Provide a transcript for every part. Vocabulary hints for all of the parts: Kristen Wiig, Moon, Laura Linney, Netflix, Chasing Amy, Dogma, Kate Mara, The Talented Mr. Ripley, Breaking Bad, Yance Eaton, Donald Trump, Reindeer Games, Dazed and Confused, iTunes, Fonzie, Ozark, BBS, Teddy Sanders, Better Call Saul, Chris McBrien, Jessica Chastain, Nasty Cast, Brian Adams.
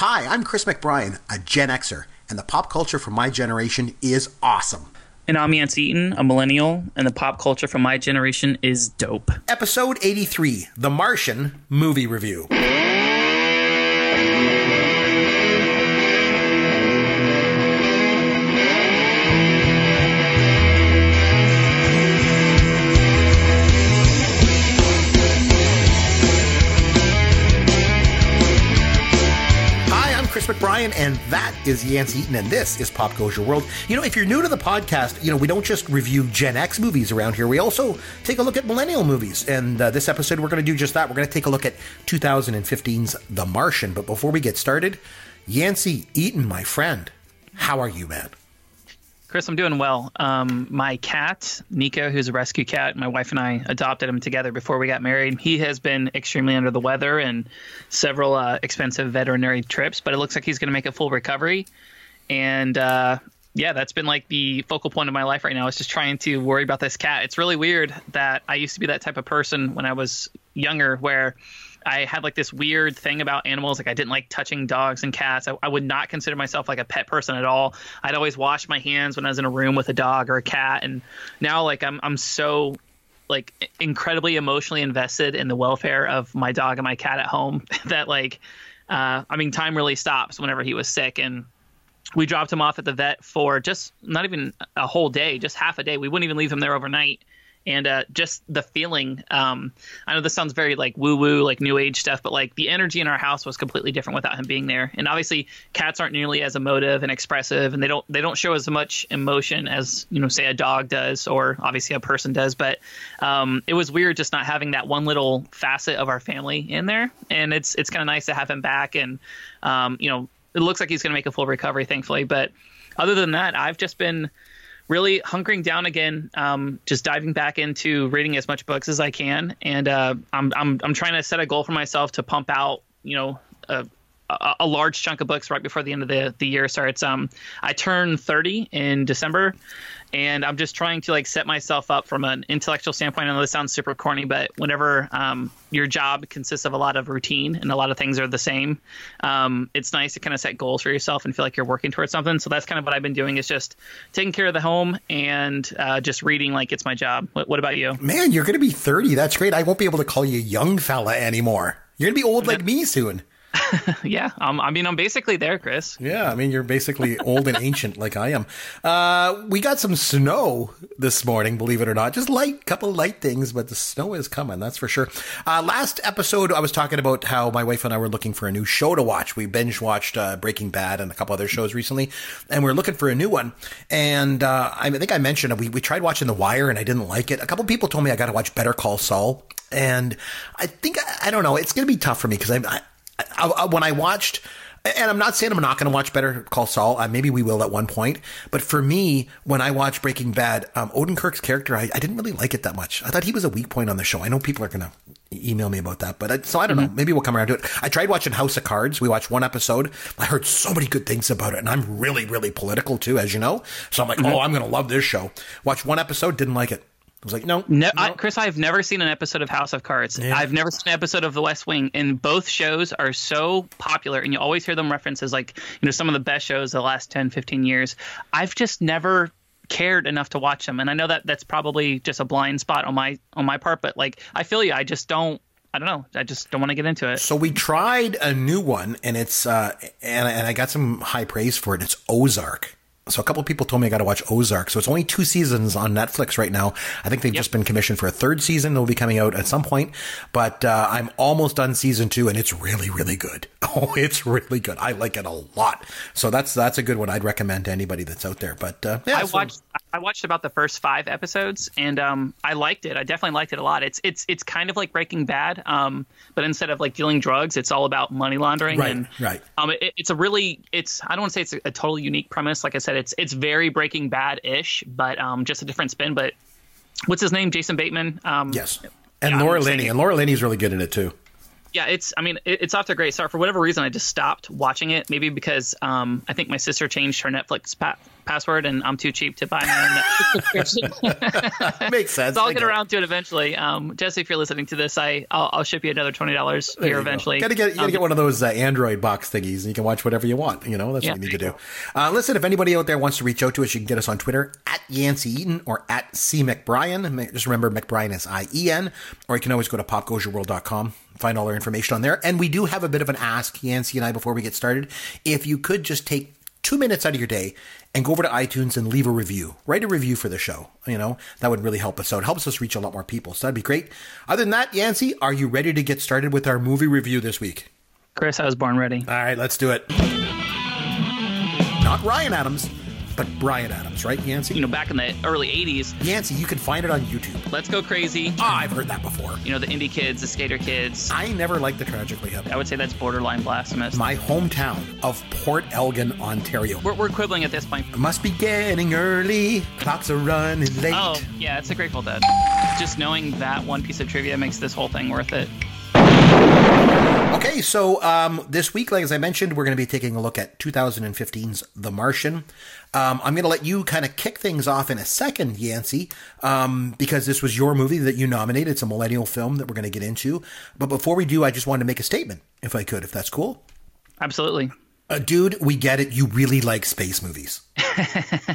Hi, I'm Chris McBrien, a Gen Xer, and the pop culture from my generation is awesome. And I'm Yance Eaton, a millennial, and the pop culture from my generation is dope. Episode 83, The Martian Movie Review. McBrien, and that is Yance Eaton, and this is Pop Culture World. You know, if you're new to the podcast, you know, we don't just review Gen X movies around here. We also take a look at millennial movies, and this episode we're going to do just that. We're going to take a look at 2015's The Martian, but before we get started, Yance Eaton, my friend, how are you, man? Chris, I'm doing well. My cat, Nico, who's a rescue cat, my wife and I adopted him together before we got married. He has been extremely under the weather and several expensive veterinary trips, but it looks like he's going to make a full recovery. And yeah, that's been like the focal point of my life right now, is just trying to worry about this cat. It's really weird that I used to be that type of person when I was younger, where I had like this weird thing about animals. Like I didn't like touching dogs and cats. I would not consider myself like a pet person at all. I'd always wash my hands when I was in a room with a dog or a cat. And now like I'm so like incredibly emotionally invested in the welfare of my dog and my cat at home that like, I mean, time really stops whenever he was sick. And we dropped him off at the vet for just not even a whole day, just half a day. We wouldn't even leave him there overnight. And just the feeling, I know this sounds very like woo-woo, like new age stuff, but like the energy in our house was completely different without him being there. And obviously cats aren't nearly as emotive and expressive, and they don't show as much emotion as, you know, say a dog does, or obviously a person does. But it was weird just not having that one little facet of our family in there. And it's kind of nice to have him back. And, you know, it looks like he's going to make a full recovery, thankfully. But other than that, I've just been really hunkering down again, just diving back into reading as much books as I can, and I'm trying to set a goal for myself to pump out, you know, a large chunk of books right before the end of the year starts. I turn 30 in December, and I'm just trying to like set myself up from an intellectual standpoint. I know this sounds super corny, but whenever your job consists of a lot of routine and a lot of things are the same, it's nice to kind of set goals for yourself and feel like you're working towards something. So that's kind of what I've been doing, is just taking care of the home and just reading like it's my job. What about you? Man, you're going to be 30. That's great. I won't be able to call you young fella anymore. You're going to be old like me soon. Yeah, I mean, I'm basically there, Chris. Yeah, I mean, you're basically old and ancient like I am. We got some snow this morning, believe it or not. Just light, couple light things, but the snow is coming, that's for sure. Last episode, I was talking about how my wife and I were looking for a new show to watch. We binge watched Breaking Bad and a couple other shows recently, and we were looking for a new one. And I think I mentioned we tried watching The Wire, and I didn't like it. A couple people told me I got to watch Better Call Saul, and I think, I don't know, it's going to be tough for me because when I watched, and I'm not saying I'm not going to watch Better Call Saul. Maybe we will at one point. But for me, when I watched Breaking Bad, Odenkirk's character, I didn't really like it that much. I thought he was a weak point on the show. I know people are going to email me about that, but so I don't know. Maybe we'll come around to it. I tried watching House of Cards. We watched one episode. I heard so many good things about it, and I'm really, really political too, as you know. So I'm like, oh, I'm going to love this show. Watched one episode, didn't like it. I was like, no. Chris, I've never seen an episode of House of Cards. Yeah. I've never seen an episode of The West Wing, and both shows are so popular, and you always hear them referenced as like, you know, some of the best shows of the last 10, 15 years. I've just never cared enough to watch them, and I know that that's probably just a blind spot on my part, but like, I feel you. I don't know. I just don't want to get into it. So we tried a new one, and it's and I got some high praise for it. It's Ozark. So a couple of people told me I got to watch Ozark. So it's only 2 seasons on Netflix right now. I think they've just been commissioned for a 3rd season. They'll be coming out at some point. But I'm almost done season 2, and it's really, really good. Oh, it's really good. I like it a lot. So that's a good one. I'd recommend to anybody that's out there. But yeah, I watched about the first 5 episodes, and I liked it. I definitely liked it a lot. It's kind of like Breaking Bad, but instead of like dealing drugs, it's all about money laundering. Right, and, right. I don't want to say it's a totally unique premise. Like I said, it's very Breaking Bad-ish, but just a different spin. But what's his name? Jason Bateman. Yes, and Laura Linney. And Laura Linney's really good in it too. yeah, it's off to a great start. For whatever reason, I just stopped watching it. Maybe because I think my sister changed her Netflix password, and I'm too cheap to buy my own Netflix subscription. Makes sense. So I'll get around to it eventually. Jesse, if you're listening to this, I'll ship you another $20 here eventually. You gotta get one of those Android box thingies, and you can watch whatever you want. You know, that's what you need to do. Listen, if anybody out there wants to reach out to us, you can get us on Twitter at Yancey Eaton or at C McBrien. Just remember, McBrien is I-E-N. Or you can always go to popgoesyourworld.com. Find all our information on there. And we do have a bit of an ask, Yancey and I, before we get started. If you could just take 2 minutes out of your day and go over to iTunes and leave a review. Write a review for the show. You know, that would really help us out. It helps us reach a lot more people. So that'd be great. Other than that, Yancey, are you ready to get started with our movie review this week? Chris, I was born ready. All right, let's do it. Not Ryan Adams, but Brian Adams, right, Yancey? You know, back in the early 80s. Yancey, you can find it on YouTube. Let's Go Crazy. Ah, I've heard that before. You know, the indie kids, the skater kids. I never liked The Tragically Hip. I would say that's borderline blasphemous. My hometown of Port Elgin, Ontario. We're quibbling at this point. It must be getting early. Clocks are running late. Oh, yeah, it's a Grateful Dead. Just knowing that one piece of trivia makes this whole thing worth it. Okay, so this week, like as I mentioned, we're going to be taking a look at 2015's The Martian. I'm going to let you kind of kick things off in a second, Yancey, because this was your movie that you nominated. It's a millennial film that we're going to get into. But before we do, I just wanted to make a statement, if I could, if that's cool. Absolutely. Dude, we get it. You really like space movies.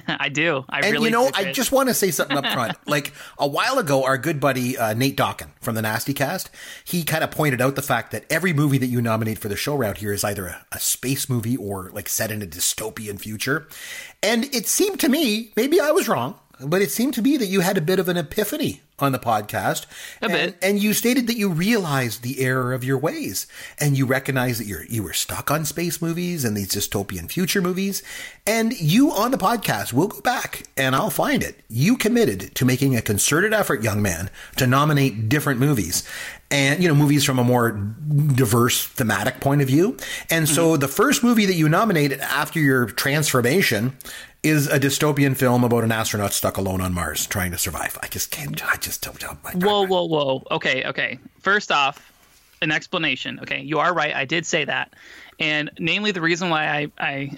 I do. I just want to say something up front. Like a while ago, our good buddy, Nate Dawkins from the Nasty Cast, he kind of pointed out the fact that every movie that you nominate for the show around here is either a space movie or like set in a dystopian future. And it seemed to me, maybe I was wrong, but it seemed to me that you had a bit of an epiphany on the podcast. And you stated that you realized the error of your ways and you recognized that you were stuck on space movies and these dystopian future movies. And you on the podcast, we'll go back and I'll find it. You committed to making a concerted effort, young man, to nominate different movies and, you know, movies from a more diverse thematic point of view. And so the first movie that you nominated after your transformation is a dystopian film about an astronaut stuck alone on Mars trying to survive. Whoa. Okay. First off, an explanation. Okay, you are right. I did say that. And namely, the reason why I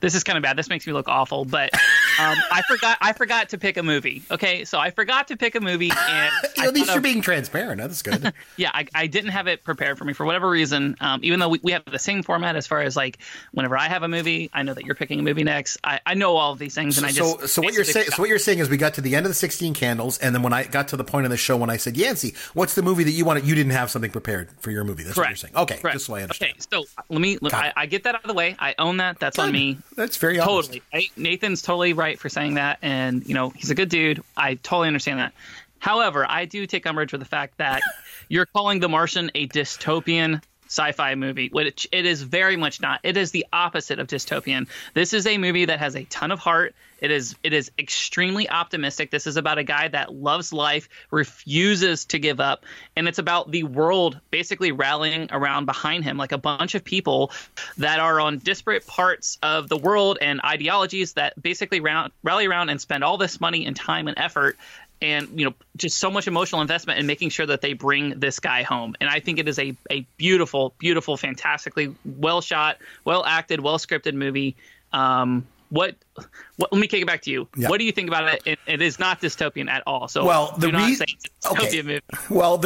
this is kind of bad. This makes me look awful, but I forgot to pick a movie. Okay, so I forgot to pick a movie. And at least you're being transparent. That's good. Yeah, I didn't have it prepared for me for whatever reason. Even though we have the same format as far as like whenever I have a movie, I know that you're picking a movie next. I know all of these things, and what you're saying is we got to the end of the 16 Candles, and then when I got to the point of the show when I said, Yancey, what's the movie that you wanted? You didn't have something prepared for your movie. That's correct. What you're saying. Okay, correct. Just so I understand. Okay, so. I get that out of the way. I own that. That's on me. That's very totally. Nathan's totally right for saying that, and you know he's a good dude. I totally understand that. However, I do take umbrage with the fact that you're calling The Martian a dystopian sci-fi movie, which it is very much not. It is the opposite of dystopian. This is a movie that has a ton of heart. It is extremely optimistic. This is about a guy that loves life, refuses to give up, and it's about the world basically rallying around behind him, like a bunch of people that are on disparate parts of the world and ideologies that basically rally around and spend all this money and time and effort and, you know, just so much emotional investment in making sure that they bring this guy home. And I think it is a beautiful, beautiful, fantastically well shot, well acted, well scripted movie. Let me kick it back to you. Yeah. What do you think about it? It is not dystopian at all. So the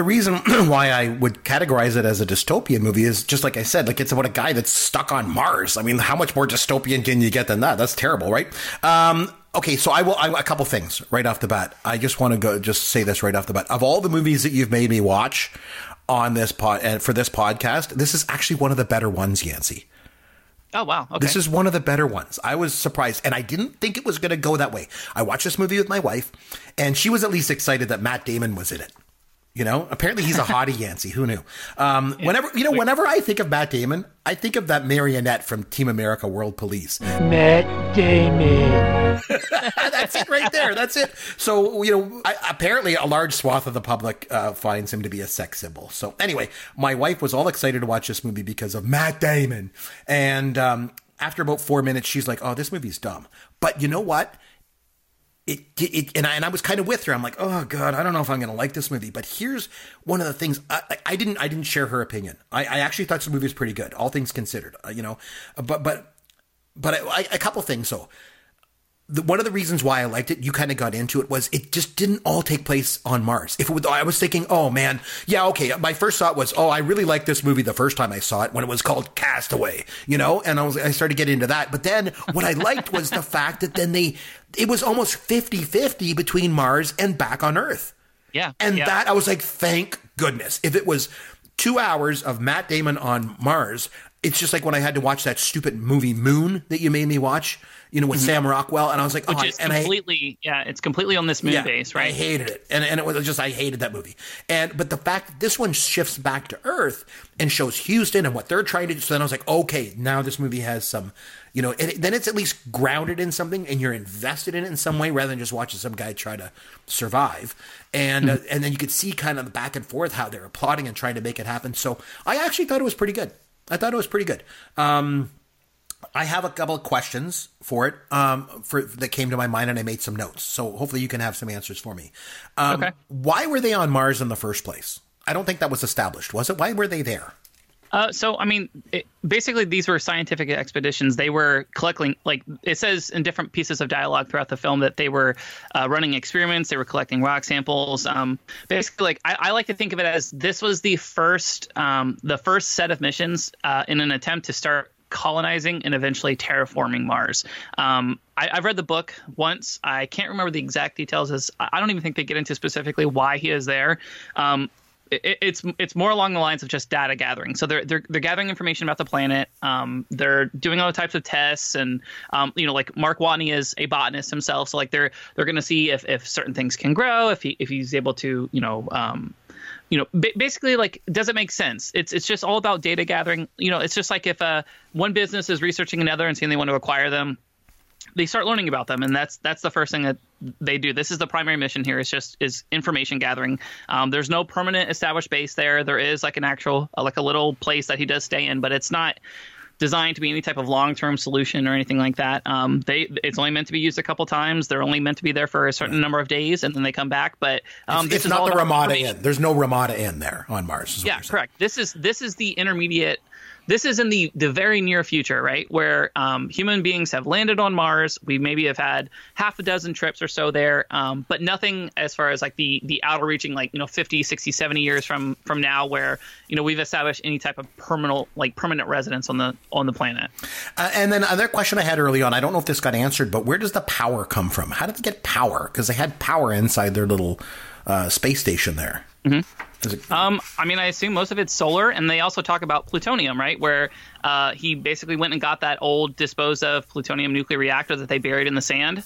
reason why I would categorize it as a dystopian movie is just like I said, like it's about a guy that's stuck on Mars. I mean, how much more dystopian can you get than that? That's terrible, right? Okay, so a couple things right off the bat. I just want to say this right off the bat. Of all the movies that you've made me watch on this pod and for this podcast, this is actually one of the better ones, Yancey. Oh, wow. Okay. This is one of the better ones. I was surprised, and I didn't think it was going to go that way. I watched this movie with my wife, and she was at least excited that Matt Damon was in it. You know, apparently he's a hottie, Yancey. Who knew? Whenever I think of Matt Damon, I think of that marionette from Team America, World Police. Matt Damon. That's it right there. That's it. So, you know, apparently a large swath of the public finds him to be a sex symbol. So anyway, my wife was all excited to watch this movie because of Matt Damon. And after about 4 minutes, she's like, oh, this movie's dumb. But you know what? I was kind of with her. I'm like, oh God, I don't know if I'm going to like this movie. But here's one of the things I didn't share her opinion. I actually thought the movie was pretty good, all things considered, you know. But a couple things though. One of the reasons why I liked it, you kind of got into it, was it just didn't all take place on Mars. If it was, I was thinking, oh man, yeah, okay. My first thought was, oh, I really liked this movie the first time I saw it when it was called Castaway, you know, and I started getting into that. But then what I liked was the fact that then it was almost 50-50 between Mars and back on Earth. Yeah. And that I was like, thank goodness. If it was 2 hours of Matt Damon on Mars, it's just like when I had to watch that stupid movie Moon that you made me watch, you know, with Sam Rockwell. And I was like, it's completely on this moon base, right? I hated it. And it was just, I hated that movie. But the fact that this one shifts back to Earth and shows Houston and what they're trying to do. So then I was like, okay, now this movie has some, you know, and then it's at least grounded in something and you're invested in it in some way rather than just watching some guy try to survive. And then you could see kind of the back and forth, how they were plotting and trying to make it happen. So I actually thought it was pretty good. I thought it was pretty good. I have a couple of questions for it that came to my mind, and I made some notes. So hopefully you can have some answers for me. Okay. Why were they on Mars in the first place? I don't think that was established, was it? Why were they there? Basically these were scientific expeditions. They were collecting, like it says in different pieces of dialogue throughout the film, that they were running experiments. They were collecting rock samples. I like to think of it as this was the first set of missions in an attempt to start colonizing and eventually terraforming Mars. I've read the book once. I can't remember the exact details. I don't even think they get into specifically why he is there. It's more along the lines of just data gathering. So they're gathering information about the planet. They're doing all types of tests, and like Mark Watney is a botanist himself, so like they're going to see if certain things can grow, if he's able to, basically, like, does it make sense? It's just all about data gathering. You know, it's just like if one business is researching another and seeing they want to acquire them, they start learning about them, and that's the first thing that they do. This is the primary mission here. It's information gathering. There's no permanent established base there. There is like an actual like a little place that he does stay in, but it's not designed to be any type of long-term solution or anything like that. It's only meant to be used a couple times. They're only meant to be there for a certain number of days, and then they come back. But it's not the Ramada Inn. There's no Ramada Inn there on Mars. Yeah, correct. This is the intermediate. This is in the very near future, right, where human beings have landed on Mars. We maybe have had half a dozen trips or so there, but nothing as far as like the outer reaching, like, 50, 60, 70 years from now, where, we've established any type of permanent residence on the planet. And then another question I had early on, I don't know if this got answered, but where does the power come from? How did they get power? Because they had power inside their little space station there. Mm-hmm. I assume most of it's solar, and they also talk about plutonium, right? Where he basically went and got that old disposed of plutonium nuclear reactor that they buried in the sand.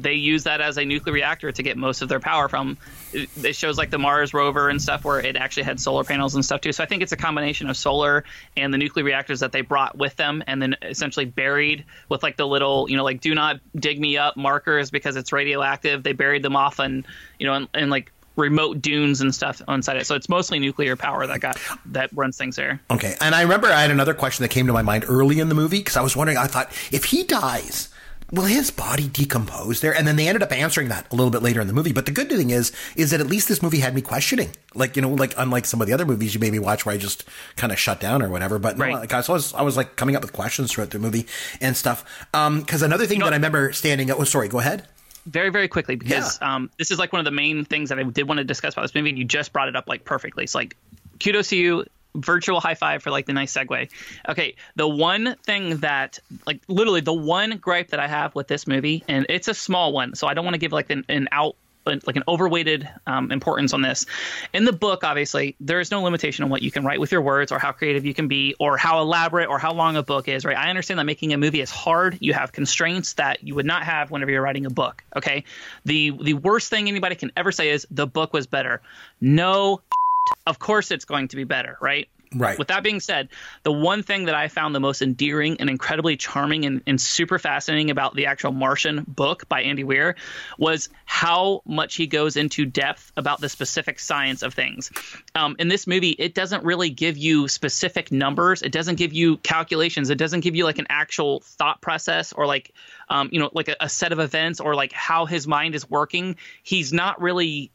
They use that as a nuclear reactor to get most of their power from. It shows like the Mars rover and stuff where it actually had solar panels and stuff too. So I think it's a combination of solar and the nuclear reactors that they brought with them, and then essentially buried with like the little, like do not dig me up markers because it's radioactive. They buried them off and like remote dunes and stuff on site. So it's mostly nuclear power that runs things there. Okay. And I remember I had another question that came to my mind early in the movie, because I was wondering, I thought, if he dies, will his body decompose there? And then they ended up answering that a little bit later in the movie. But the good thing is that at least this movie had me questioning, unlike some of the other movies you made me watch where I just kind of shut down or whatever. But right. I was like coming up with questions throughout the movie and stuff. Because another thing that I remember standing out was, sorry, go ahead. Very, very quickly, because this is like one of the main things that I did want to discuss about this movie, and you just brought it up like perfectly. It's like, kudos to you, virtual high five for like the nice segue. Okay, the one thing that, like, literally the one gripe that I have with this movie, and it's a small one, so I don't want to give like an overweighted importance on this. In the book, obviously, there is no limitation on what you can write with your words or how creative you can be or how elaborate or how long a book is, right? I understand that making a movie is hard. You have constraints that you would not have whenever you're writing a book, okay? The worst thing anybody can ever say is the book was better. No, of course it's going to be better, right? Right. With that being said, the one thing that I found the most endearing and incredibly charming and super fascinating about the actual Martian book by Andy Weir was how much he goes into depth about the specific science of things. In this movie, it doesn't really give you specific numbers. It doesn't give you calculations. It doesn't give you like an actual thought process or like, you know, like a set of events or like how his mind is working. He's not really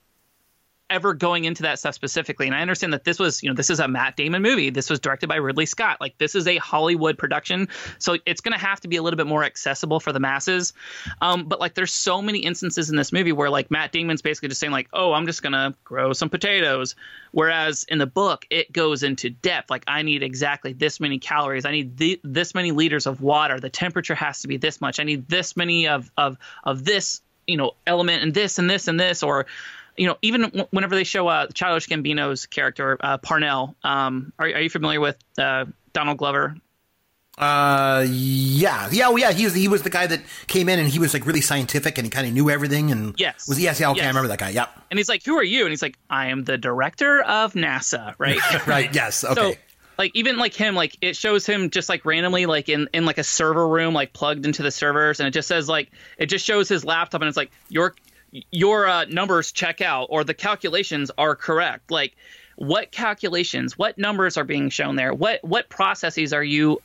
ever going into that stuff specifically. And I understand that this was, you know, this is a Matt Damon movie. This was directed by Ridley Scott. Like, this is a Hollywood production. So it's going to have to be a little bit more accessible for the masses. But like, there's so many instances in this movie where like Matt Damon's basically just saying like, oh, I'm just going to grow some potatoes. Whereas in the book, it goes into depth. Like, I need exactly this many calories. I need this many liters of water. The temperature has to be this much. I need this many of this, you know, element and this and this and this, or, you know, even whenever they show Childish Gambino's character, Parnell, are you familiar with Donald Glover? Yeah. He was the guy that came in and he was like really scientific and he kind of knew everything. And yes. I remember that guy. Yep. And he's like, who are you? And he's like, I am the director of NASA. Right. Right. Yes. Okay. So, like, even like him, like it shows him just like randomly, like in like a server room, like plugged into the servers. And it just says like, it just shows his laptop and it's like, your numbers check out, or the calculations are correct. Like, what calculations, what numbers are being shown there? What processes are you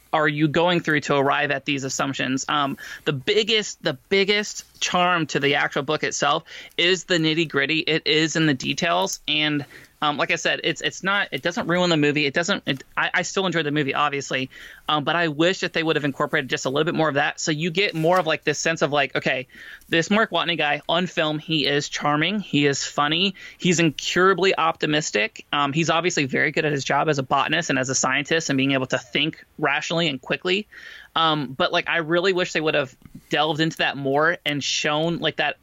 going through to arrive at these assumptions? The biggest charm to the actual book itself is the nitty gritty. It is in the details. And like I said, it doesn't ruin the movie. I still enjoy the movie, obviously. But I wish that they would have incorporated just a little bit more of that. So you get more of like this sense of like, okay, this Mark Watney guy on film, he is charming. He is funny. He's incurably optimistic. He's obviously very good at his job as a botanist and as a scientist and being able to think rationally and quickly. But like, I really wish they would have delved into that more and shown like that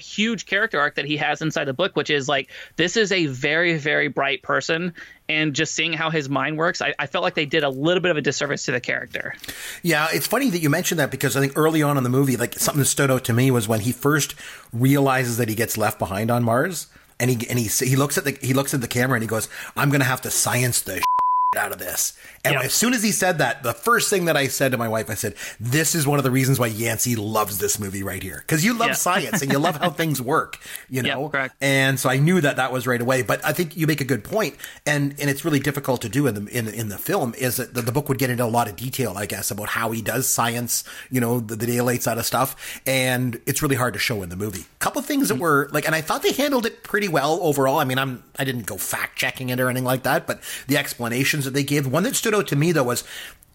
huge character arc that he has inside the book, which is like, this is a very, very bright person. And just seeing how his mind works, I felt like they did a little bit of a disservice to the character. Yeah, it's funny that you mentioned that, because I think early on in the movie, like something that stood out to me was when he first realizes that he gets left behind on Mars, and he looks at the camera and he goes, I'm going to have to science the out of this. And yep. As soon as he said that, the first thing that I said to my wife, I said, this is one of the reasons why Yancey loves this movie right here, because you love science and you love how things work, you know. Yep, correct. And so I knew that was right away. But I think you make a good point, and it's really difficult to do in the film, is that the book would get into a lot of detail, I guess, about how he does science, you know, the daylights out of stuff, and it's really hard to show in the movie. Couple things that were like, and I thought they handled it pretty well overall. I mean, I didn't go fact checking it or anything like that, but the explanations that they gave. One that stood out to me though was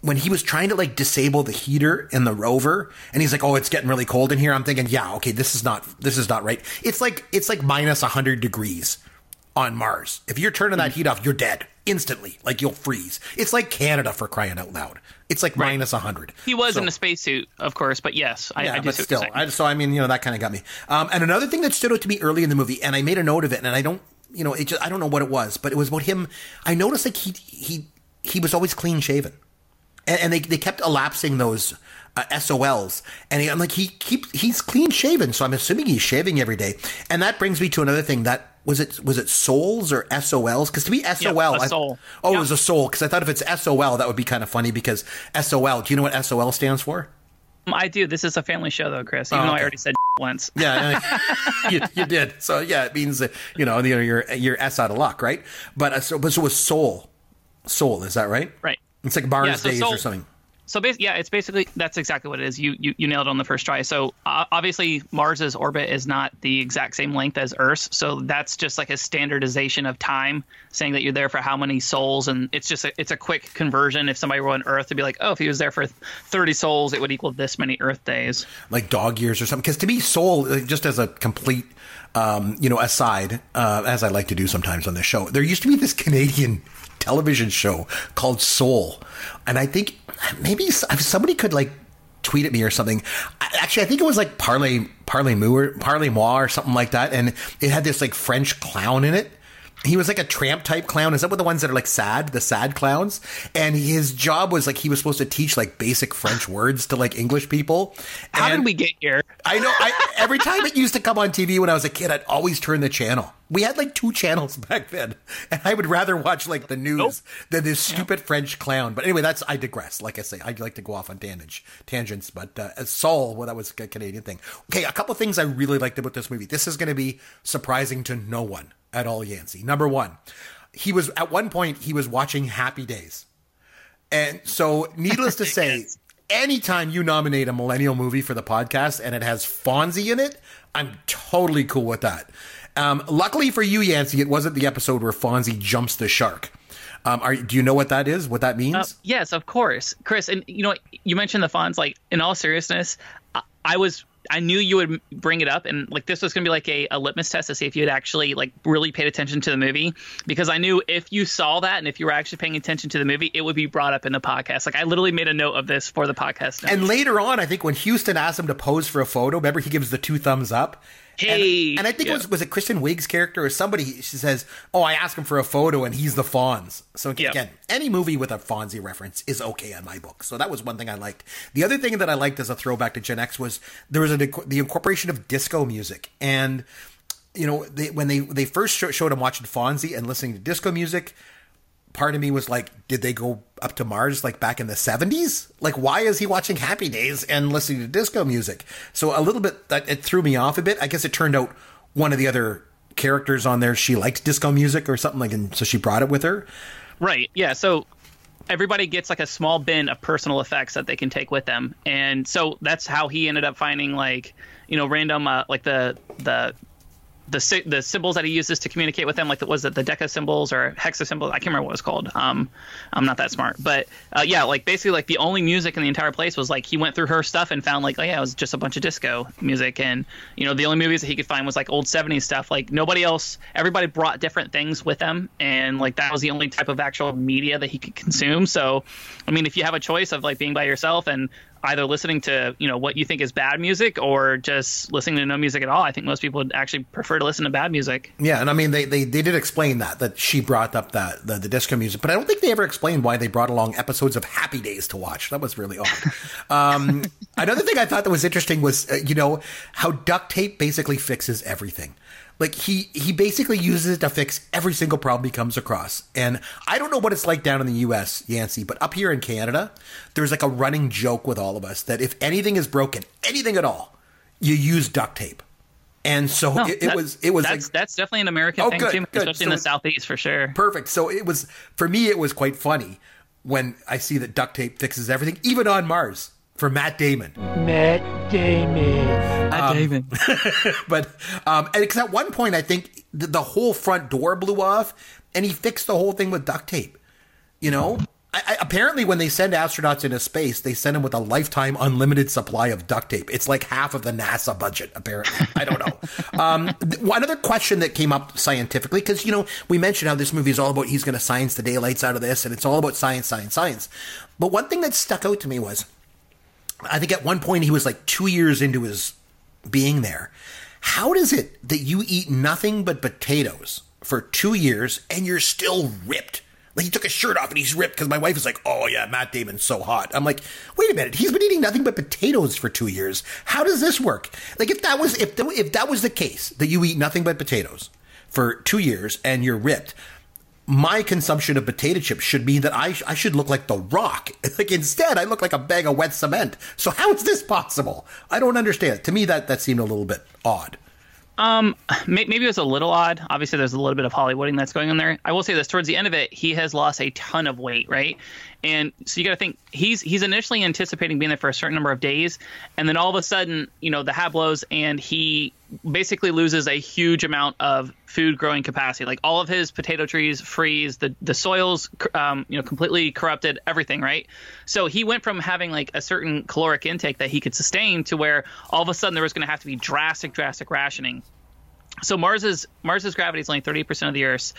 when he was trying to like disable the heater in the rover, and he's like, "Oh, it's getting really cold in here." I'm thinking, "Yeah, okay, this is not right." It's like minus 100 degrees on Mars. If you're turning that heat off, you're dead instantly. Like, you'll freeze. It's like Canada, for crying out loud. It's like minus 100. He was in a spacesuit, of course, but yes, I do. But still, so I mean, you know, that kind of got me. And another thing that stood out to me early in the movie, and I made a note of it, and I don't. You know, it just, I don't know what it was, but it was about him. I noticed like he was always clean shaven, and they kept elapsing those SOLs, and I'm like, he's clean shaven, so I'm assuming he's shaving every day. And that brings me to another thing that. Was it souls or SOLs? Because to me, SOL. Yep, a soul. It was a soul, because I thought if it's SOL, that would be kind of funny, because SOL. Do you know what SOL stands for? I do. This is a family show, though, Chris. Even though I already said once. Yeah, you did. So yeah, it means that, you know, you're s out of luck, right? But so is soul, is that right? Right. It's like Mars days soul, or something. So it's basically that's exactly what it is. You nailed it on the first try. So obviously Mars's orbit is not the exact same length as Earth's, so that's just like a standardization of time, saying that you're there for how many souls, and it's just it's a quick conversion. If somebody were on Earth, to be like, oh, if he was there for 30 souls, it would equal this many Earth days, like dog years or something. Because to me, soul, just as a complete aside, as I like to do sometimes on this show, there used to be this Canadian television show called Soul, and I think maybe if somebody could like tweet at me or something. Actually, I think it was like Parley Moi or something like that, and it had this like French clown in it He was like a tramp type clown. Is that what the ones that are like sad, the sad clowns? And his job was like he was supposed to teach like basic French words to like English people. How did we get here? I know. Every time it used to come on TV when I was a kid, I'd always turn the channel. We had like two channels back then, and I would rather watch like the news than this stupid French clown. But anyway, I digress. Like I say, I'd like to go off on tangents, but as Saul, well, that was a Canadian thing. Okay, a couple things I really liked about this movie. This is going to be surprising to no one at all, Yancey. Number one, he was watching Happy Days. And so needless to say, anytime you nominate a millennial movie for the podcast and it has Fonzie in it, I'm totally cool with that. Luckily for you, Yancey, it wasn't the episode where Fonzie jumps the shark. Do you know what that is? What that means? Yes, of course, Chris. And you know, you mentioned the Fonz. Like, in all seriousness, I knew you would bring it up, and like this was going to be like a litmus test to see if you had actually like really paid attention to the movie, because I knew if you saw that and if you were actually paying attention to the movie, it would be brought up in the podcast. Like, I literally made a note of this for the podcast notes. And later on, I think when Houston asked him to pose for a photo, remember he gives the two thumbs up. Hey, and I think it was it Kristen Wiig's character or somebody? She says, "Oh, I asked him for a photo, and he's the Fonz." So again, any movie with a Fonzie reference is okay on my book. So that was one thing I liked. The other thing that I liked as a throwback to Gen X was there was the incorporation of disco music. And you know, when they first showed him watching Fonzie and listening to disco music, part of me was like, did they go up to Mars like back in the 70s? Like, why is he watching Happy Days and listening to disco music? So a little bit, it threw me off a bit. I guess it turned out one of the other characters on there, she liked disco music or something, like, and so she brought it with her. Right. Yeah. So everybody gets like a small bin of personal effects that they can take with them. And so that's how he ended up finding, like, you know, random, like the symbols that he uses to communicate with them, like was it the Deca symbols or Hexa symbols? I can't remember what it was called. I'm not that smart, but like basically like the only music in the entire place was like he went through her stuff and found like, oh yeah, it was just a bunch of disco music. And you know, the only movies that he could find was like old 70s stuff. Like nobody else, everybody brought different things with them, and like that was the only type of actual media that he could consume. So I mean, if you have a choice of like being by yourself and either listening to, you know, what you think is bad music or just listening to no music at all, I think most people would actually prefer to listen to bad music. Yeah, and I mean, they did explain that she brought up the disco music, but I don't think they ever explained why they brought along episodes of Happy Days to watch. That was really odd. Another thing I thought that was interesting was, you know, how duct tape basically fixes everything. Like, he basically uses it to fix every single problem he comes across. And I don't know what it's like down in the U.S., Yancey, but up here in Canada, there's like a running joke with all of us that if anything is broken, anything at all, you use duct tape. And so that's definitely an American thing too, especially in the Southeast for sure. Perfect. So for me, it was quite funny when I see that duct tape fixes everything, even on Mars. For Matt Damon. But because at one point, I think the whole front door blew off and he fixed the whole thing with duct tape. You know, apparently when they send astronauts into space, they send them with a lifetime unlimited supply of duct tape. It's like half of the NASA budget, apparently. I don't know. Another question that came up scientifically, because, you know, we mentioned how this movie is all about he's going to science the daylights out of this, and it's all about science. But one thing that stuck out to me was, I think at one point he was like 2 years into his being there. How does it that you eat nothing but potatoes for 2 years and you're still ripped? Like, he took his shirt off and he's ripped, because my wife is like, oh yeah, Matt Damon's so hot. I'm like, wait a minute. He's been eating nothing but potatoes for 2 years. How does this work? Like, if that was the case, that you eat nothing but potatoes for 2 years and you're ripped, my consumption of potato chips should mean that I should look like The Rock. Like, instead, I look like a bag of wet cement. So how is this possible? I don't understand. To me, that seemed a little bit odd. Maybe it was a little odd. Obviously, there's a little bit of Hollywooding that's going on there. I will say this, towards the end of it, he has lost a ton of weight, right? And so you got to think, he's initially anticipating being there for a certain number of days, and then all of a sudden, you know, the hat blows, and he basically loses a huge amount of food growing capacity. Like, all of his potato trees freeze, the soil's completely corrupted, everything, right? So he went from having like a certain caloric intake that he could sustain to where all of a sudden there was going to have to be drastic rationing. So Mars's gravity is only 30% of the Earth's.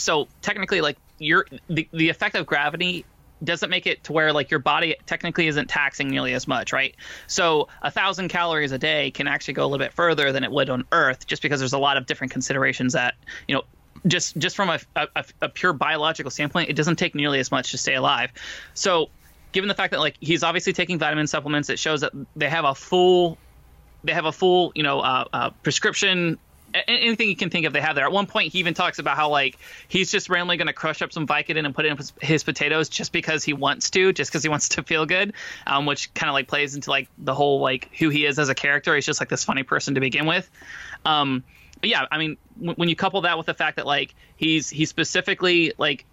So technically, like, the effect of gravity doesn't make it to where like your body technically isn't taxing nearly as much, right? So 1,000 calories a day can actually go a little bit further than it would on Earth, just because there's a lot of different considerations that, you know, just from a pure biological standpoint, it doesn't take nearly as much to stay alive. So given the fact that like he's obviously taking vitamin supplements, it shows that they have a full prescription. Anything you can think of, they have there. At one point, he even talks about how like he's just randomly going to crush up some Vicodin and put it in his potatoes just because he wants to, just because he wants to feel good, which kind of like plays into like the whole like who he is as a character. He's just like this funny person to begin with. But yeah, I mean, when you couple that with the fact that like he's specifically like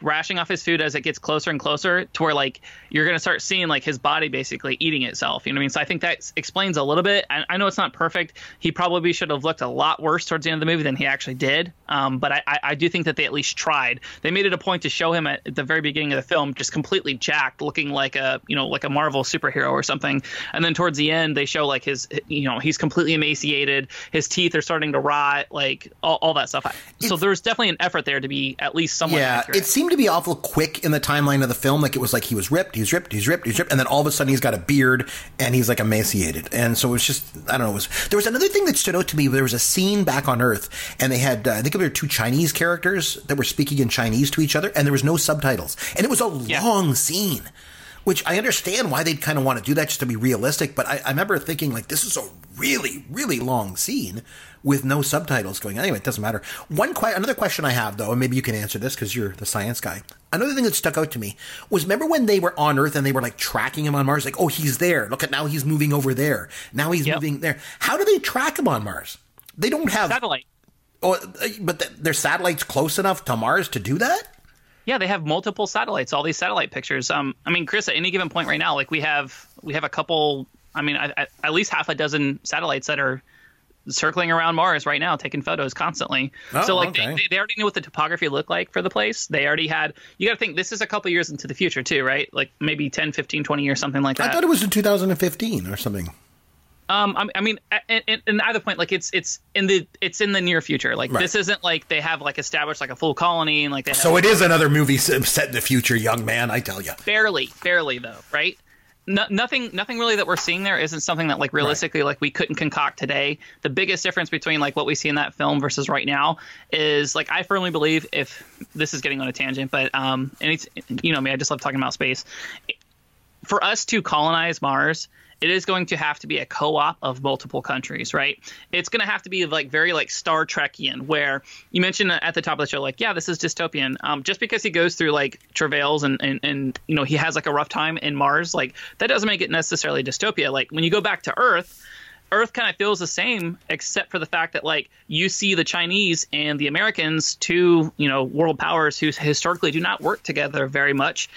rashing off his food as it gets closer and closer to where like you're going to start seeing like his body basically eating itself. You know what I mean? So I think that explains a little bit. I know it's not perfect. He probably should have looked a lot worse towards the end of the movie than he actually did. But I do think that they at least tried. They made it a point to show him at the very beginning of the film, just completely jacked, looking like a Marvel superhero or something. And then towards the end, they show like his, he's completely emaciated. His teeth are starting to rot, like all that stuff. So there's definitely an effort there to be at least somewhat accurate. Seemed to be awful quick in the timeline of the film. Like it was like he was ripped, he's ripped, and then all of a sudden he's got a beard and he's like emaciated. And so it was just, I don't know. There was another thing that stood out to me. There was a scene back on Earth, and they had I think there were two Chinese characters that were speaking in Chinese to each other, and there was no subtitles, and it was a long scene. Which I understand why they'd kind of want to do that just to be realistic, but I remember thinking like this is a really, really long scene with no subtitles going on. Anyway, it doesn't matter. Another question I have though, and maybe you can answer this because you're the science guy. Another thing that stuck out to me was remember when they were on Earth and they were like tracking him on Mars, like, oh, he's there. Look at now he's moving over there. Now he's moving there. How do they track him on Mars? They don't have satellite. Oh, but their satellite's close enough to Mars to do that? Yeah, they have multiple satellites, all these satellite pictures. I mean, Chris, at any given point right now, like we have a couple, I mean, at least half a dozen satellites that are circling around Mars right now, taking photos constantly. Oh, so like okay. They already knew what the topography looked like for the place. They already had, you got to think this is a couple years into the future too, right? Like maybe 10, 15, 20 years, something like that. I thought it was in 2015 or something. I mean, in either point, like it's in the near future. Like This isn't like they have like established like a full colony and like that. So it is another movie set in the future, young man. I tell you, barely though, right? No, nothing really that we're seeing there isn't something that like realistically like we couldn't concoct today. The biggest difference between like what we see in that film versus right now is like I firmly believe if this is getting on a tangent, but and it's, you know me, I just love talking about space. For us to colonize Mars, it is going to have to be a co-op of multiple countries, right? It's going to have to be like very like Star Trekian, where you mentioned at the top of the show, like, yeah, this is dystopian. Just because he goes through like travails and you know he has like a rough time in Mars, like that doesn't make it necessarily dystopia. Like when you go back to Earth kind of feels the same, except for the fact that like you see the Chinese and the Americans, two world powers who historically do not work together very much,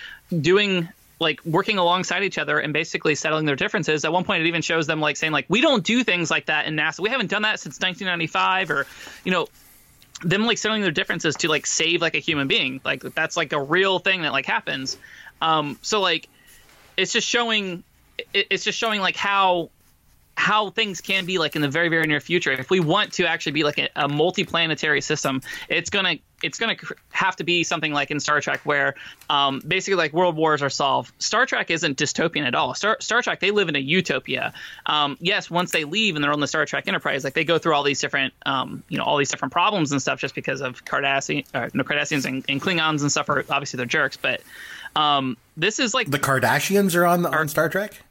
working alongside each other and basically settling their differences. At one point, it even shows them like saying like, we don't do things like that in NASA. We haven't done that since 1995 or, them like settling their differences to like save like a human being. Like that's like a real thing that like happens. So like it's just showing like how things can be like in the very, very near future. If we want to actually be like a multi-planetary system, it's going to have to be something like in Star Trek where basically like world wars are solved. Star Trek isn't dystopian at all. Star Trek, they live in a utopia. Yes, once they leave and they're on the Star Trek Enterprise, like they go through all these different, all these different problems and stuff just because of Cardassians and Klingons and stuff are obviously they're jerks. But this is like the Kardashians are on Star Trek?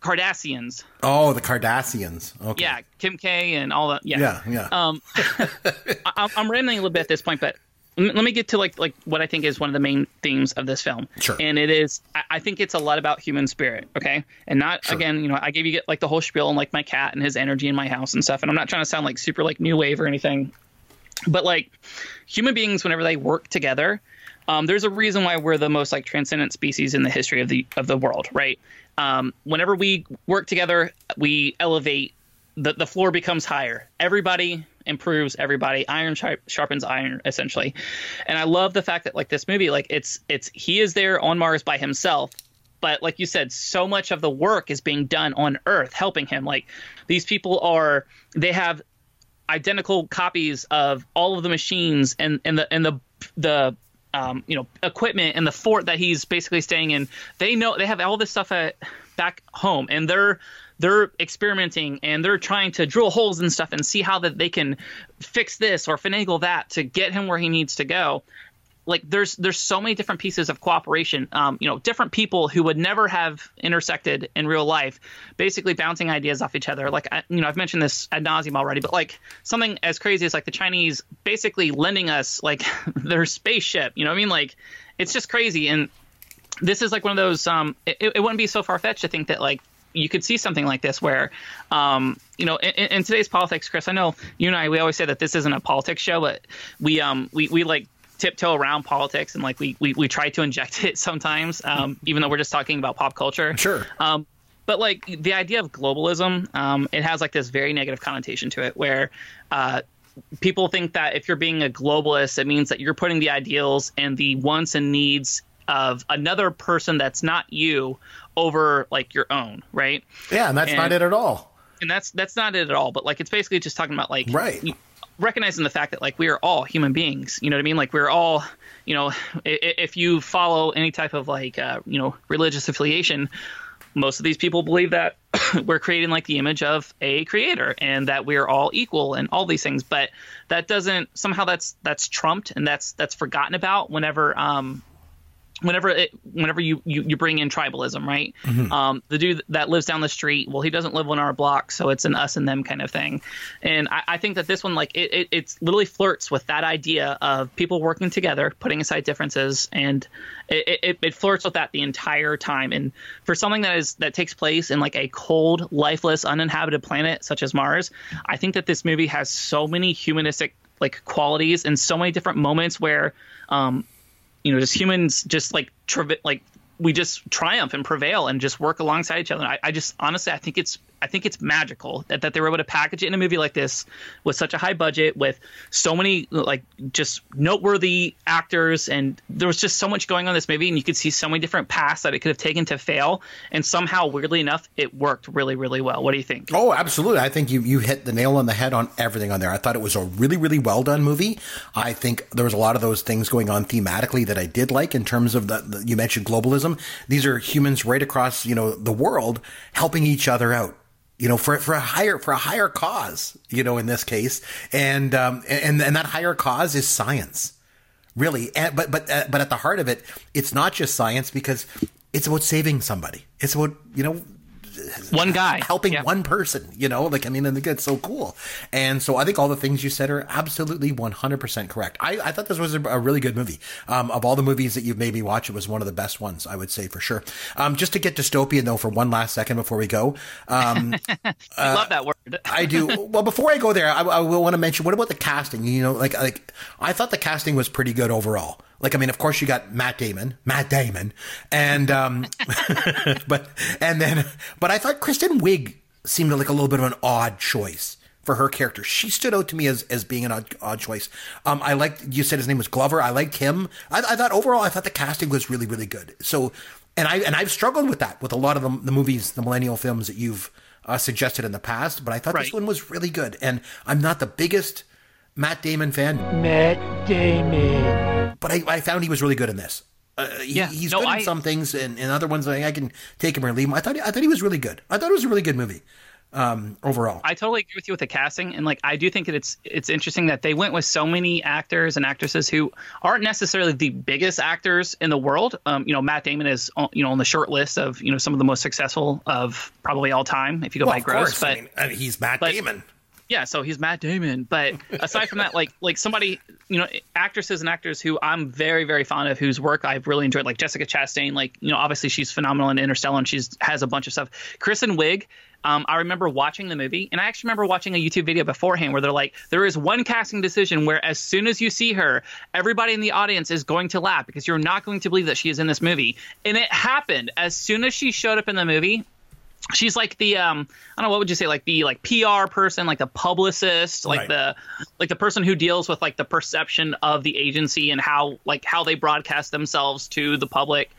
Cardassians. Oh, the Cardassians. Okay. Yeah, Kim K and all that. Yeah. I'm rambling a little bit at this point, but let me get to like what I think is one of the main themes of this film. Sure. And it is, I think it's a lot about human spirit. Okay. And not again, I gave you like the whole spiel and like my cat and his energy in my house and stuff. And I'm not trying to sound like super like new wave or anything, but like human beings, whenever they work together, there's a reason why we're the most like transcendent species in the history of the world. Right. Whenever we work together, we elevate, the floor becomes higher. Everybody improves everybody. Iron sharpens iron, essentially. And I love the fact that like this movie, like it's he is there on Mars by himself. But like you said, so much of the work is being done on Earth, helping him. Like these people have identical copies of all of the machines and the equipment and the fort that he's basically staying in. They know they have all this stuff back home, and they're experimenting and they're trying to drill holes and stuff and see how that they can fix this or finagle that to get him where he needs to go. Like there's so many different pieces of cooperation, different people who would never have intersected in real life, basically bouncing ideas off each other. Like, I've mentioned this ad nauseum already, but like something as crazy as like the Chinese basically lending us like their spaceship, you know what I mean? Like, it's just crazy. And this is like one of those, it wouldn't be so far fetched to think that like, you could see something like this where, in today's politics, Chris, I know you and I, we always say that this isn't a politics show, but we like tiptoe around politics and like we try to inject it sometimes, even though we're just talking about pop culture. Sure. But like the idea of globalism, it has like this very negative connotation to it where people think that if you're being a globalist, it means that you're putting the ideals and the wants and needs of another person that's not you over like your own, right? Yeah, and that's not it at all. And that's not it at all. But like it's basically just talking about like recognizing the fact that like we are all human beings. You know what I mean? Like we're all, if you follow any type of like religious affiliation, most of these people believe that we're creating like the image of a creator and that we're all equal and all these things. But that doesn't somehow that's trumped and that's forgotten about whenever you bring in tribalism, right? Mm-hmm. The dude that lives down the street, well, he doesn't live on our block, so it's an us and them kind of thing. And I think that this one, like, it literally flirts with that idea of people working together, putting aside differences, and it flirts with that the entire time. And for something that takes place in like a cold, lifeless, uninhabited planet such as Mars, I think that this movie has so many humanistic like qualities and so many different moments where, just humans just we just triumph and prevail and just work alongside each other. And I just honestly, I think it's magical that they were able to package it in a movie like this with such a high budget, with so many like just noteworthy actors. And there was just so much going on in this movie, and you could see so many different paths that it could have taken to fail. And somehow, weirdly enough, it worked really, really well. What do you think? Oh, absolutely. I think you hit the nail on the head on everything on there. I thought it was a really, really well done movie. I think there was a lot of those things going on thematically that I did like in terms of the you mentioned globalism. These are humans right across, the world helping each other out. For a higher cause, in this case, and that higher cause is science, really. But at the heart of it, it's not just science, because it's about saving somebody. It's about one guy helping one person. I think that's so cool. And so I think all the things you said are absolutely 100% correct. I thought this was a really good movie. Of all the movies that you've made me watch, it was one of the best ones, I would say, for sure. Just to get dystopian though for one last second before we go. I love that word. I do. Well, before I go there, I will want to mention, what about the casting? I thought the casting was pretty good overall. Of course you got Matt Damon. And, but I thought Kristen Wiig seemed like a little bit of an odd choice for her character. She stood out to me as being an odd choice. I liked, you said his name was Glover. I liked him. I thought overall, the casting was really, really good. So, and I've struggled with that with a lot of the movies, the millennial films that you've suggested in the past, but I thought this one was really good. And I'm not the biggest Matt Damon fan. Matt Damon. But I found he was really good in this. He's good in some things, and other ones I can take him or leave him. I thought he was really good. I thought it was a really good movie overall. I totally agree with you with the casting, and I do think that it's interesting that they went with so many actors and actresses who aren't necessarily the biggest actors in the world. Matt Damon is on the short list of some of the most successful of probably all time if you go by gross. But he's Matt Damon. Yeah, so he's Matt Damon. But aside from that, like somebody, actresses and actors who I'm very, very fond of, whose work I've really enjoyed, like Jessica Chastain. Obviously she's phenomenal in Interstellar, and she's has a bunch of stuff. Kristen Wiig. I remember watching the movie, and I actually remember watching a YouTube video beforehand where they're like, there is one casting decision where as soon as you see her, everybody in the audience is going to laugh because you're not going to believe that she is in this movie. And it happened. As soon as she showed up in the movie, she's like the I don't know, what would you say, like the PR person, like the publicist, like the person who deals with the perception of the agency and how they broadcast themselves to the public.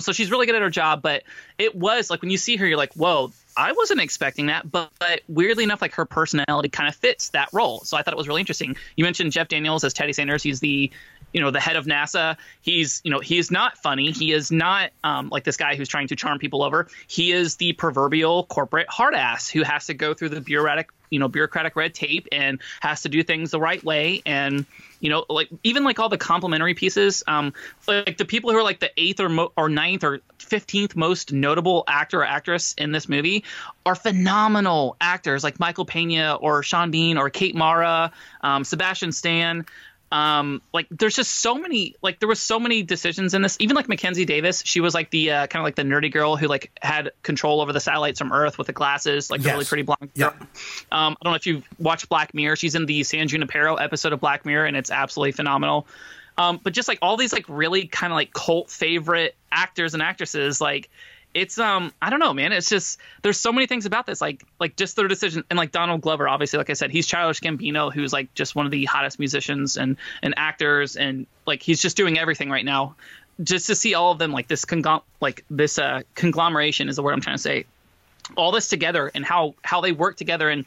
So she's really good at her job, but it was when you see her, you're like, whoa, I wasn't expecting that, but weirdly enough, like, her personality kind of fits that role. So I thought it was really interesting. You mentioned Jeff Daniels as Teddy Sanders. He's the, you know, the head of NASA. He's, you know, he is not funny. He is not like this guy who's trying to charm people over. He is the proverbial corporate hard ass who has to go through the bureaucratic red tape and has to do things the right way. And, you know, like, even like all the complimentary pieces, like the people who are like the 8th or 9th or 15th most notable actor or actress in this movie are phenomenal actors, like Michael Pena or Sean Bean or Kate Mara, Sebastian Stan. Like, there's just so many, like, there was so many decisions in this. Even like Mackenzie Davis, she was like the kind of like the nerdy girl who like had control over the satellites from Earth with the glasses, like, yes, the really pretty blonde girl. Yep. I don't know if you've watched Black Mirror. She's in the San Junipero episode of Black Mirror, and it's absolutely phenomenal. But just like all these like really kind of like cult favorite actors and actresses, like, it's I don't know, man. It's just, there's so many things about this, like just their decision. And like Donald Glover, obviously, like I said, he's Childish Gambino, who's like just one of the hottest musicians and actors, and like he's just doing everything right now. Just to see all of them, like this conglomeration is the word I'm trying to say. All this together and how they work together, and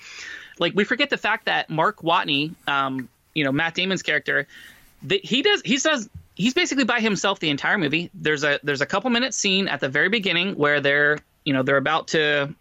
like we forget the fact that Mark Watney, you know, Matt Damon's character, that he says. He's basically by himself the entire movie. There's a couple minute scene at the very beginning where they're about to,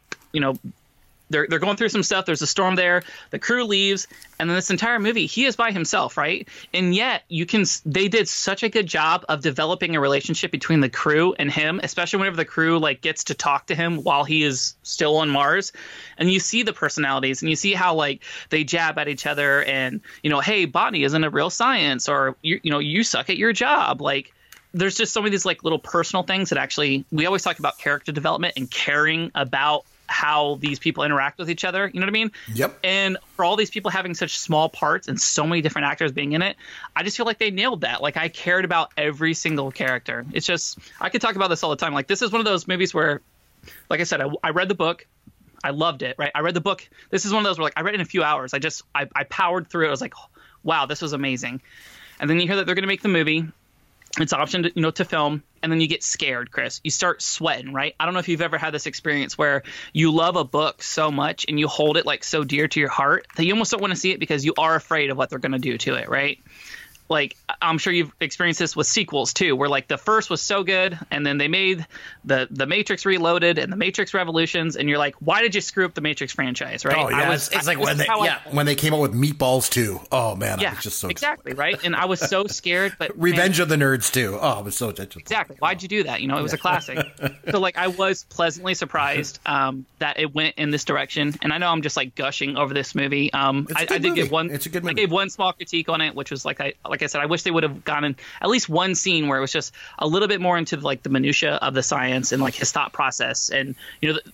they're going through some stuff. There's a storm there. The crew leaves, and then this entire movie he is by himself, right? And yet they did such a good job of developing a relationship between the crew and him, especially whenever the crew like gets to talk to him while he is still on Mars, and you see the personalities and you see how like they jab at each other and hey, botany isn't a real science, or you suck at your job, like. There's just so many of these like little personal things that actually, we always talk about character development and caring about how these people interact with each other. You know what I mean? Yep. And for all these people having such small parts and so many different actors being in it, I just feel like they nailed that. Like, I cared about every single character. It's just, I could talk about this all the time. Like, this is one of those movies where, like I said, I read the book. I loved it, right? I read the book. This is one of those where like I read it in a few hours. I just, I powered through it. I was like, wow, this was amazing. And then you hear that they're going to make the movie. It's optioned, to film, and then you get scared, Chris. You start sweating, right? I don't know if you've ever had this experience where you love a book so much and you hold it like so dear to your heart that you almost don't want to see it because you are afraid of what they're going to do to it, right? Like, I'm sure you've experienced this with sequels too, where like the first was so good, and then they made the Matrix Reloaded and the Matrix Revolutions, and you're like, why did you screw up the Matrix franchise, right? Oh, yeah. When they came out with Meatballs too. Oh man, yeah, I was just so exactly excited. Right. And I was so scared. But Revenge of the Nerds too. Oh, I was so exactly. Why'd you do that? It was a classic. So like, I was pleasantly surprised that it went in this direction. And I know I'm just like gushing over this movie. I gave one small critique on it, which was like I said, I wish they would have gone in at least one scene where it was just a little bit more into like the minutia of the science and like his thought process and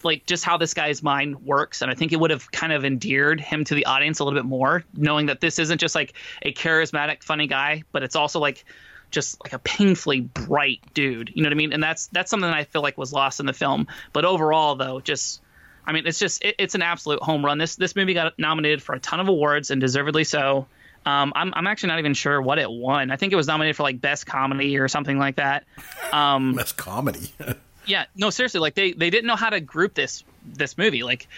like just how this guy's mind works. And I think it would have kind of endeared him to the audience a little bit more, knowing that this isn't just like a charismatic, funny guy, but it's also like just like a painfully bright dude. You know what I mean? And that's something that I feel like was lost in the film. But overall, though, it's an absolute home run. This movie got nominated for a ton of awards, and deservedly so. I'm actually not even sure what it won. I think it was nominated for like best comedy or something like that. Best comedy. Yeah, no, seriously, like they didn't know how to group this movie. Like,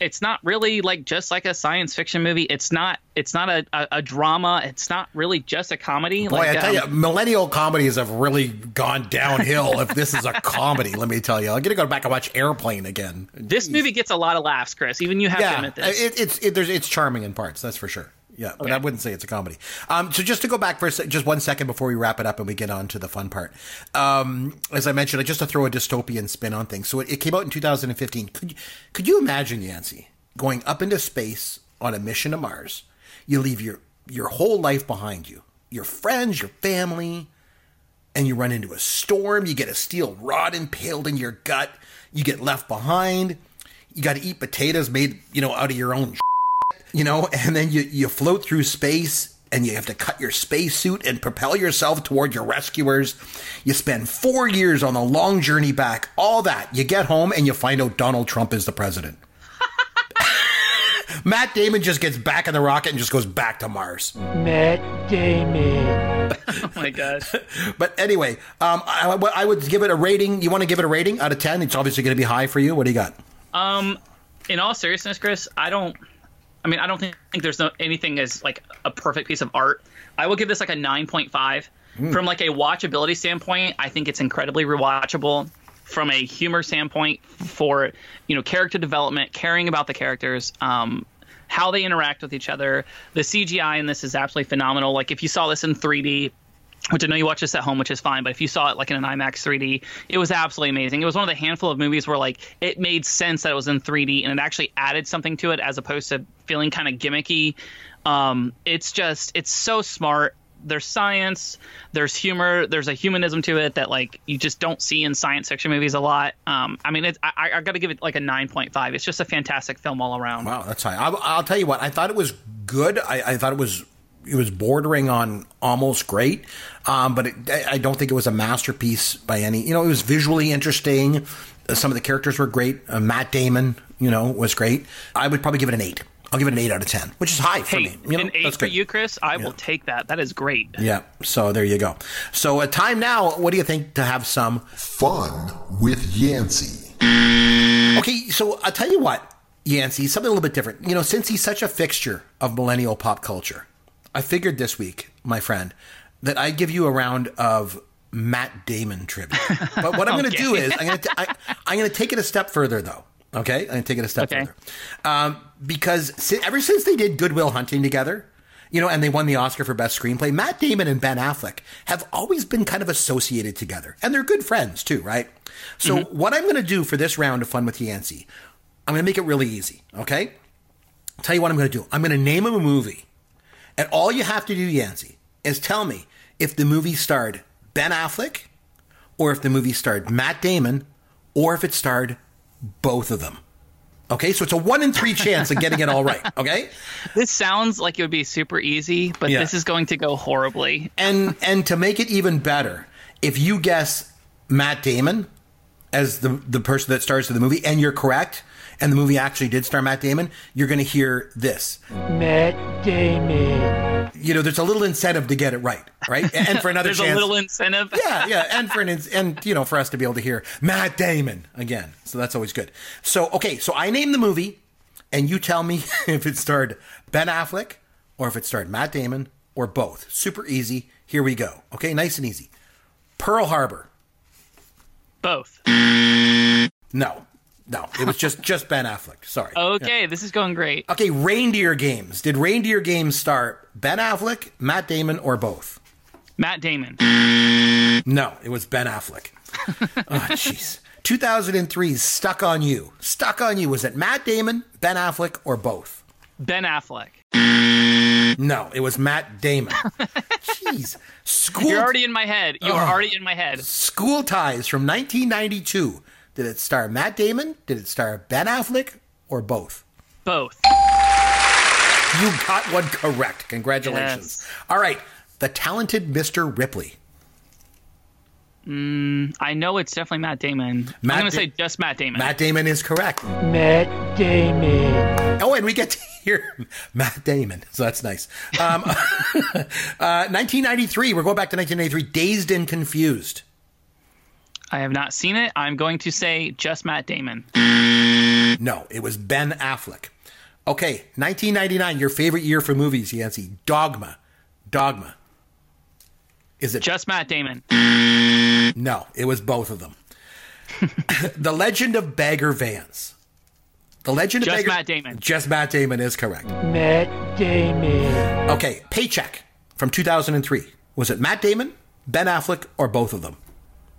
it's not really like just like a science fiction movie. It's not a drama. It's not really just a comedy. Boy, I tell you, millennial comedies have really gone downhill. If this is a comedy, let me tell you, I'm gonna go back and watch Airplane again. This movie gets a lot of laughs, Chris. Even you have to admit this. It's charming in parts, that's for sure. Yeah, but okay. I wouldn't say it's a comedy. So just to go back for just 1 second before we wrap it up and we get on to the fun part. As I mentioned, just to throw a dystopian spin on things. So it came out in 2015. Could you imagine, Yancey, going up into space on a mission to Mars? You leave your whole life behind you, your friends, your family, and you run into a storm. You get a steel rod impaled in your gut. You get left behind. You got to eat potatoes made, out of your own and then you float through space, and you have to cut your spacesuit and propel yourself toward your rescuers. You spend 4 years on the long journey back, all that. You get home, and you find out Donald Trump is the president. Matt Damon just gets back in the rocket and just goes back to Mars. Matt Damon. Oh, my gosh. But anyway, I would give it a rating. You want to give it a rating out of 10? It's obviously going to be high for you. What do you got? In all seriousness, Chris, I don't think there's anything as like a perfect piece of art. I will give this like a 9.5. From like a watchability standpoint, I think it's incredibly rewatchable. From a humor standpoint, for, you know, character development, caring about the characters, how they interact with each other. The CGI in this is absolutely phenomenal. Like, if you saw this in 3D, which I know you watch this at home, which is fine, but if you saw it like in an IMAX 3D, it was absolutely amazing. It was one of the handful of movies where like it made sense that it was in 3D and it actually added something to it as opposed to feeling kind of gimmicky. It's so smart. There's science, there's humor, there's a humanism to it that like you just don't see in science fiction movies a lot. I got to give it like a 9.5. It's just a fantastic film all around. Wow, that's high. I'll tell you what, I thought it was good. I thought it was bordering on almost great, but I don't think it was a masterpiece by any. You know, it was visually interesting. Some of the characters were great. Matt Damon, you know, was great. I would probably give it an 8. I'll give it an 8 out of 10, which is high for me. You know, an 8 that's great. For you, Chris, I will take that. That is great. Yeah, so there you go. So time now, what do you think to have some fun with Yancey? Okay, so I'll tell you what, Yancey, something a little bit different. You know, since he's such a fixture of millennial pop culture, I figured this week, my friend, that I'd give you a round of Matt Damon tribute. But what I'm going to do is I'm going to take it a step further, though. Okay, I'm going to take it a step further. Because ever since they did Good Will Hunting together, you know, and they won the Oscar for Best Screenplay, Matt Damon and Ben Affleck have always been kind of associated together. And they're good friends too, right? So what I'm going to do for this round of Fun with Yancey, I'm going to make it really easy, okay? I'll tell you what I'm going to do. I'm going to name him a movie. And all you have to do, Yancey, is tell me if the movie starred Ben Affleck or if the movie starred Matt Damon or if it starred both of them. Okay, so it's a 1 in 3 chance of getting it all right. Okay, this sounds like it would be super easy, but this is going to go horribly. And to make it even better, if you guess Matt Damon as the person that stars in the movie, and you're correct, and the movie actually did star Matt Damon, you're going to hear this: Matt Damon. You know, there's a little incentive to get it right, right? And for another there's a little incentive. Yeah, and for us to be able to hear Matt Damon again. So that's always good. So, okay, so I name the movie, and you tell me if it starred Ben Affleck or if it starred Matt Damon or both. Super easy. Here we go. Okay, nice and easy. Pearl Harbor. Both. No, it was just Ben Affleck. Sorry. Okay, This is going great. Okay, Reindeer Games. Did Reindeer Games star Ben Affleck, Matt Damon, or both? Matt Damon. No, it was Ben Affleck. Oh, jeez. 2003's Stuck on You. Stuck on You. Was it Matt Damon, Ben Affleck, or both? Ben Affleck. No, it was Matt Damon. Jeez. You're already in my head. You are already in my head. School Ties from 1992. Did it star Matt Damon? Did it star Ben Affleck? Or both? Both. You got one correct. Congratulations. Yes. All right. The Talented Mr. Ripley. I know it's definitely Matt Damon. I'm going to say just Matt Damon. Matt Damon is correct. Matt Damon. Oh, and we get to hear Matt Damon. So that's nice. 1993. We're going back to 1993. Dazed and Confused. I have not seen it. I'm going to say just Matt Damon. No, it was Ben Affleck. Okay, 1999, your favorite year for movies, Yancey. Dogma. Is it just Matt Damon? No, it was both of them. The Legend of Bagger Vance. Matt Damon. Just Matt Damon is correct. Matt Damon. Okay, Paycheck from 2003. Was it Matt Damon, Ben Affleck, or both of them?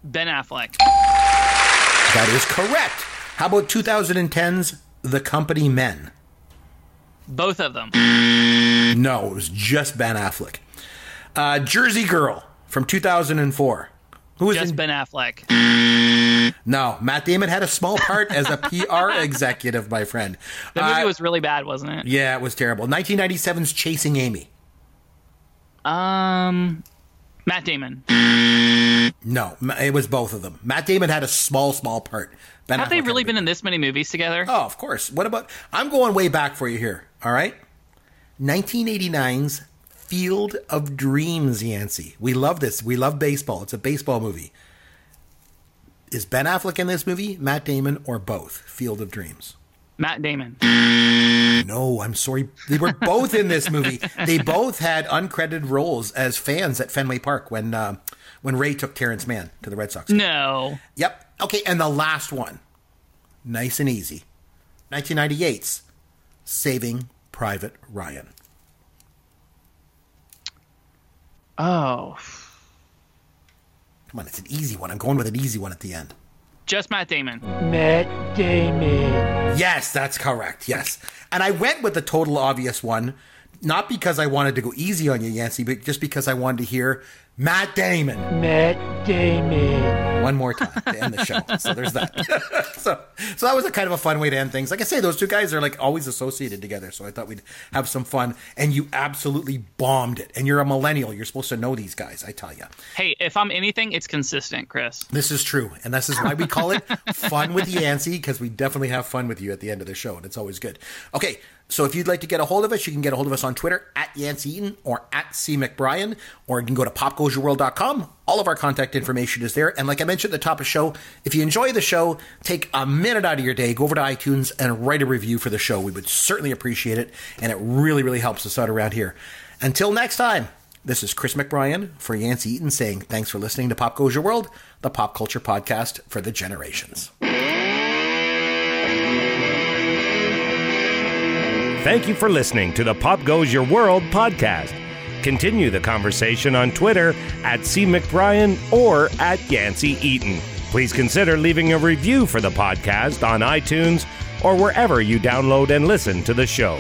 Ben Affleck. That is correct. How about 2010's The Company Men? Both of them. No, it was just Ben Affleck. Jersey Girl from 2004. Who was Ben Affleck. No, Matt Damon had a small part as a PR executive, my friend. That movie was really bad, wasn't it? Yeah, it was terrible. 1997's Chasing Amy. Matt Damon. No, it was both of them. Matt Damon had a small part. Have they really been in this many movies together? Oh, of course. What about... I'm going way back for you here, all right? 1989's Field of Dreams, Yancey. We love this. We love baseball. It's a baseball movie. Is Ben Affleck in this movie, Matt Damon, or both? Field of Dreams. Matt Damon. No, I'm sorry. They were both in this movie. They both had uncredited roles as fans at Fenway Park when Ray took Terrence Mann to the Red Sox. No. Yep. Okay, and the last one. Nice and easy. 1998's Saving Private Ryan. Oh. Come on, it's an easy one. I'm going with an easy one at the end. Just Matt Damon. Matt Damon. Yes, that's correct. Yes. And I went with the total obvious one, not because I wanted to go easy on you, Yancey, but just because I wanted to hear Matt Damon. Matt Damon. One more time to end the show. So there's that. So that was a kind of a fun way to end things. Like I say, those two guys are like always associated together. So I thought we'd have some fun. And you absolutely bombed it. And you're a millennial. You're supposed to know these guys, I tell you. Hey, if I'm anything, it's consistent, Chris. This is true. And this is why we call it Fun with Yancey, because we definitely have fun with you at the end of the show. And it's always good. Okay. So if you'd like to get a hold of us, you can get a hold of us on Twitter at Yancey Eaton or at C McBrien, or you can go to popgoesyourworld.com. All of our contact information is there. And like I mentioned at the top of the show, if you enjoy the show, take a minute out of your day, go over to iTunes and write a review for the show. We would certainly appreciate it. And it really, really helps us out around here. Until next time, this is Chris McBrien for Yancey Eaton saying thanks for listening to Pop Goes Your World, the pop culture podcast for the generations. Thank you for listening to the Pop Goes Your World podcast. Continue the conversation on Twitter at @CMcBrien or at Yancey Eaton. Please consider leaving a review for the podcast on iTunes or wherever you download and listen to the show.